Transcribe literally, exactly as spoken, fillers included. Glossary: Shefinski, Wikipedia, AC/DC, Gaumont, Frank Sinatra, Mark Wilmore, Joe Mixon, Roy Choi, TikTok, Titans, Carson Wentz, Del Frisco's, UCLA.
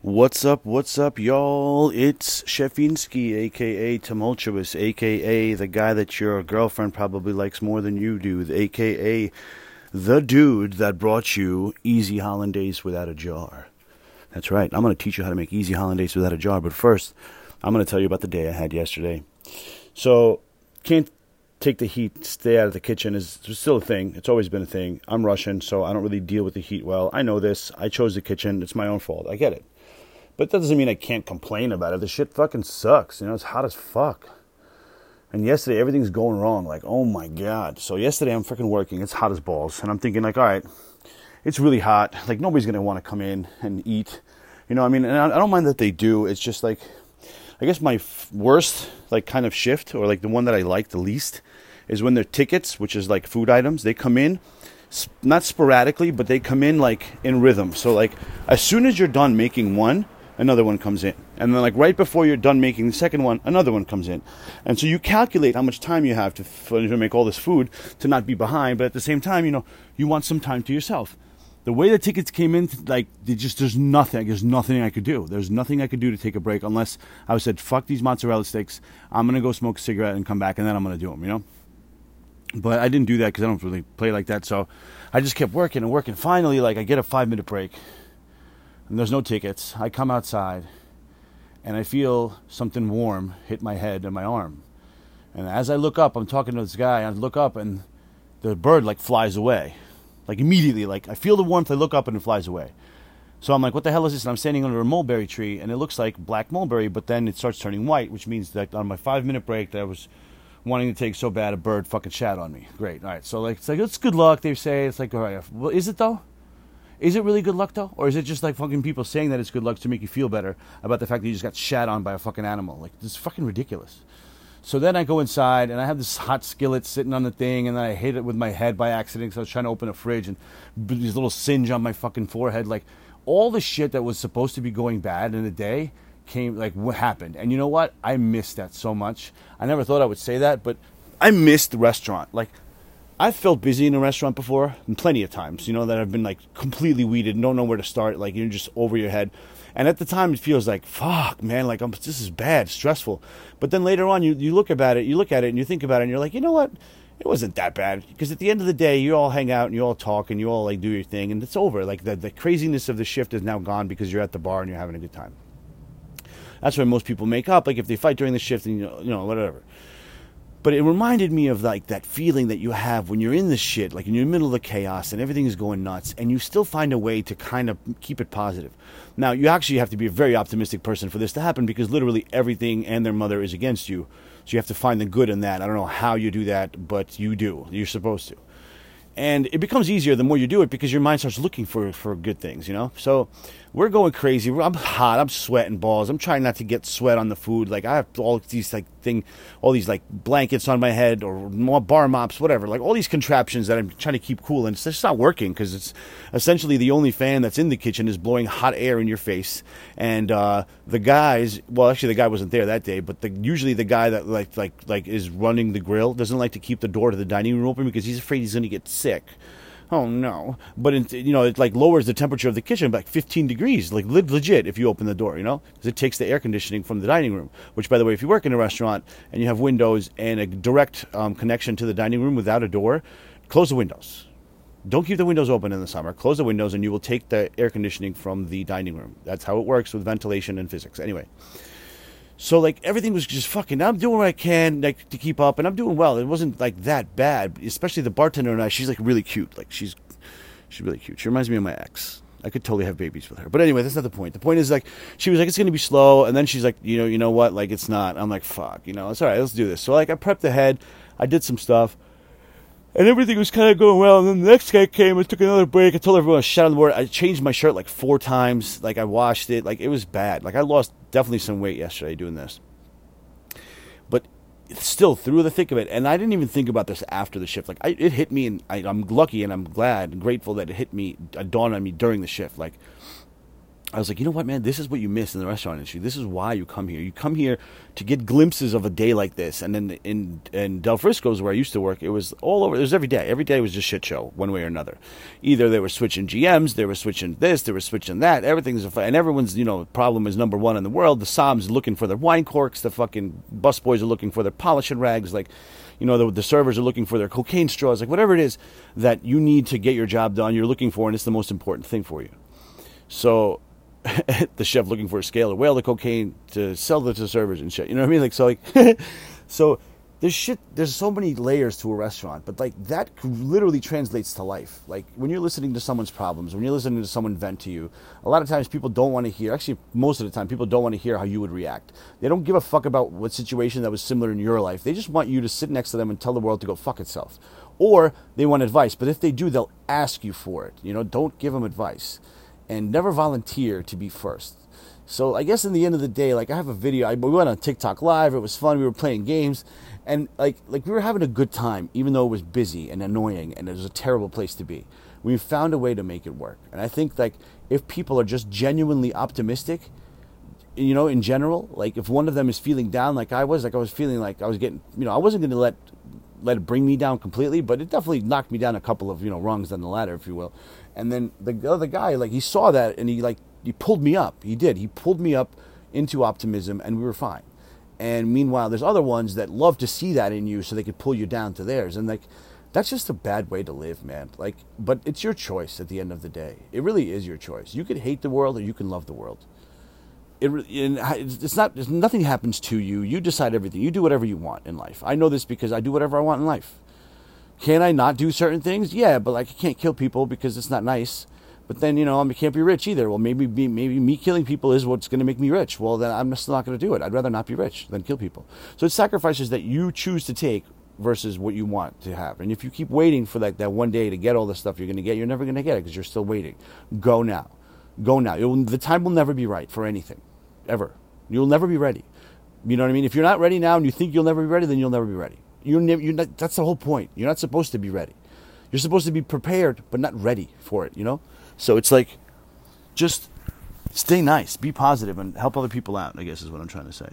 What's up, what's up, y'all? It's Shefinski, a k a. Tumultuous, a k a the guy that your girlfriend probably likes more than you do, a k a the dude that brought you Easy Hollandaise Without a Jar. That's right, I'm going to teach you how to make Easy Hollandaise Without a Jar, but first, I'm going to tell you about the day I had yesterday. So, can't take the heat, stay out of the kitchen is still a thing. It's always been a thing. I'm Russian, so I don't really deal with the heat well. I know this. I chose the kitchen. It's my own fault. I get it. But that doesn't mean I can't complain about it. The shit fucking sucks. You know, it's hot as fuck. And yesterday, everything's going wrong. Like, oh my God. So yesterday, I'm freaking working. It's hot as balls. And I'm thinking, like, all right, it's really hot. Like, nobody's going to want to come in and eat. You know, I mean, and I don't mind that they do. It's just like, I guess my f- worst, like, kind of shift, or like the one that I like the least, is when their tickets, which is like food items, they come in, sp- not sporadically, but they come in like in rhythm. So like as soon as you're done making one, another one comes in. And then like right before you're done making the second one, another one comes in. And so you calculate how much time you have to, f- to make all this food to not be behind. But at the same time, you know, you want some time to yourself. The way the tickets came in, like, they just, there's nothing, there's nothing I could do. There's nothing I could do to take a break unless I said, fuck these mozzarella sticks. I'm going to go smoke a cigarette and come back, and then I'm going to do them, you know? But I didn't do that because I don't really play like that. So I just kept working and working. Finally, like, I get a five-minute break, and there's no tickets. I come outside, and I feel something warm hit my head and my arm. And as I look up, I'm talking to this guy, and I look up, and the bird, like, flies away. Like, immediately, like, I feel the warmth, I look up, and it flies away. So I'm like, what the hell is this? And I'm standing under a mulberry tree, and it looks like black mulberry, but then it starts turning white, which means that on my five-minute break that I was wanting to take so bad, a bird fucking shat on me. Great. All right. So, like, it's like, it's good luck, they say. It's like, all right. Well, is it, though? Is it really good luck, though? Or is it just, like, fucking people saying that it's good luck to make you feel better about the fact that you just got shat on by a fucking animal? Like, this is fucking ridiculous. So then I go inside, and I have this hot skillet sitting on the thing, and then I hit it with my head by accident because I was trying to open a fridge, and this little singe on my fucking forehead. Like, all the shit that was supposed to be going bad in the day came, like, what happened. And you know what? I missed that so much. I never thought I would say that, but I missed the restaurant. Like, I've felt busy in a restaurant before, and plenty of times, you know, that I've been, like, completely weeded and don't know where to start. Like, you're just over your head. And at the time, it feels like, fuck, man, like, I'm, this is bad, stressful. But then later on, you, you look about it, you look at it, and you think about it, and you're like, you know what? It wasn't that bad. Because at the end of the day, you all hang out, and you all talk, and you all, like, do your thing, and it's over. Like, the, the craziness of the shift is now gone because you're at the bar and you're having a good time. That's why most people make up. Like, if they fight during the shift, and, you know, you know, whatever. But it reminded me of, like, that feeling that you have when you're in the shit, like, in the middle of the chaos and everything is going nuts, and you still find a way to kind of keep it positive. Now, you actually have to be a very optimistic person for this to happen because literally everything and their mother is against you. So you have to find the good in that. I don't know how you do that, but you do. You're supposed to. And it becomes easier the more you do it because your mind starts looking for, for good things, you know? So we're going crazy. I'm hot. I'm sweating balls. I'm trying not to get sweat on the food. Like, I have all these, like, thing, all these, like, blankets on my head or bar mops, whatever. Like, all these contraptions that I'm trying to keep cool. And it's just not working because it's essentially the only fan that's in the kitchen is blowing hot air in your face. And uh, the guys, well, actually, the guy wasn't there that day. But the, usually the guy that, like, like, like is running the grill doesn't like to keep the door to the dining room open because he's afraid he's going to get sick. Sick. Oh no! But it, you know, it like lowers the temperature of the kitchen by like fifteen degrees, like legit. If you open the door, you know, because it takes the air conditioning from the dining room. Which, by the way, if you work in a restaurant and you have windows and a direct um, connection to the dining room without a door, close the windows. Don't keep the windows open in the summer. Close the windows, and you will take the air conditioning from the dining room. That's how it works with ventilation and physics. Anyway. So, like, everything was just fucking, I'm doing what I can, like, to keep up, and I'm doing well. It wasn't, like, that bad, especially the bartender and I. She's, like, really cute. Like, she's she's really cute. She reminds me of my ex. I could totally have babies with her. But anyway, that's not the point. The point is, like, she was like, it's going to be slow, and then she's like, you know, you know what? Like, it's not. I'm like, fuck, you know, it's all right, let's do this. So, like, I prepped ahead. I did some stuff. And everything was kind of going well. And then the next guy came and took another break. I told everyone I shot on the board. I changed my shirt like four times. Like, I washed it. Like, it was bad. Like, I lost definitely some weight yesterday doing this. But still through the thick of it. And I didn't even think about this after the shift. Like, I, it hit me. And I, I'm lucky and I'm glad and grateful that it hit me, dawned on me during the shift. Like, I was like, you know what, man, this is what you miss in the restaurant industry. This is why you come here. You come here to get glimpses of a day like this. And then in, in Del Frisco's, where I used to work, it was all over. It was every day. Every day was just shit show, one way or another. Either they were switching G Ms, they were switching this, they were switching that. Everything's a fight. And everyone's, you know, problem is number one in the world. The som's looking for their wine corks. The fucking busboys are looking for their polishing rags. Like, you know, the, the servers are looking for their cocaine straws. Like, whatever it is that you need to get your job done, you're looking for, and it's the most important thing for you. So... the chef looking for a scale to whale the cocaine to sell it to servers and shit. You know what I mean? Like, so like, so there's shit, there's so many layers to a restaurant, but like that literally translates to life. Like when you're listening to someone's problems, when you're listening to someone vent to you, a lot of times people don't want to hear, actually most of the time people don't want to hear how you would react. They don't give a fuck about what situation that was similar in your life. They just want you to sit next to them and tell the world to go fuck itself. Or they want advice, but if they do, they'll ask you for it. You know, don't give them advice. And never volunteer to be first. So I guess in the end of the day, like I have a video. I, we went on TikTok live. It was fun. We were playing games, and like like we were having a good time, even though it was busy and annoying, and it was a terrible place to be. We found a way to make it work. And I think like if people are just genuinely optimistic, you know, in general, like if one of them is feeling down, like I was, like I was feeling like I was getting, you know, I wasn't going to let. let it bring me down completely, but it definitely knocked me down a couple of, you know, rungs on the ladder, if you will. And then the other guy, like, he saw that and he, like, he pulled me up. He did. He pulled me up into optimism and we were fine. And meanwhile, there's other ones that love to see that in you so they could pull you down to theirs. And, like, that's just a bad way to live, man. Like, but it's your choice at the end of the day. It really is your choice. You can hate the world or you can love the world. It, it's not, it's, nothing happens to you. You decide everything. You do whatever you want in life. I know this because I do whatever I want in life. Can I not do certain things? Yeah, but like I can't kill people because it's not nice. But then, you know, I can't be rich either. Well, maybe maybe me killing people is what's going to make me rich. Well, then I'm just not going to do it. I'd rather not be rich than kill people. So it's sacrifices that you choose to take versus what you want to have. And if you keep waiting for like that one day to get all the stuff you're going to get, you're never going to get it because you're still waiting. Go now. Go now. It will, the time will never be right for anything. Ever. You'll never be ready. You know what I mean? If you're not ready now and you think you'll never be ready, then you'll never be ready. You're, ne- you're not, that's the whole point. You're not supposed to be ready. You're supposed to be prepared, but not ready for it, you know? So it's like, just stay nice, be positive, and help other people out, I guess is what I'm trying to say.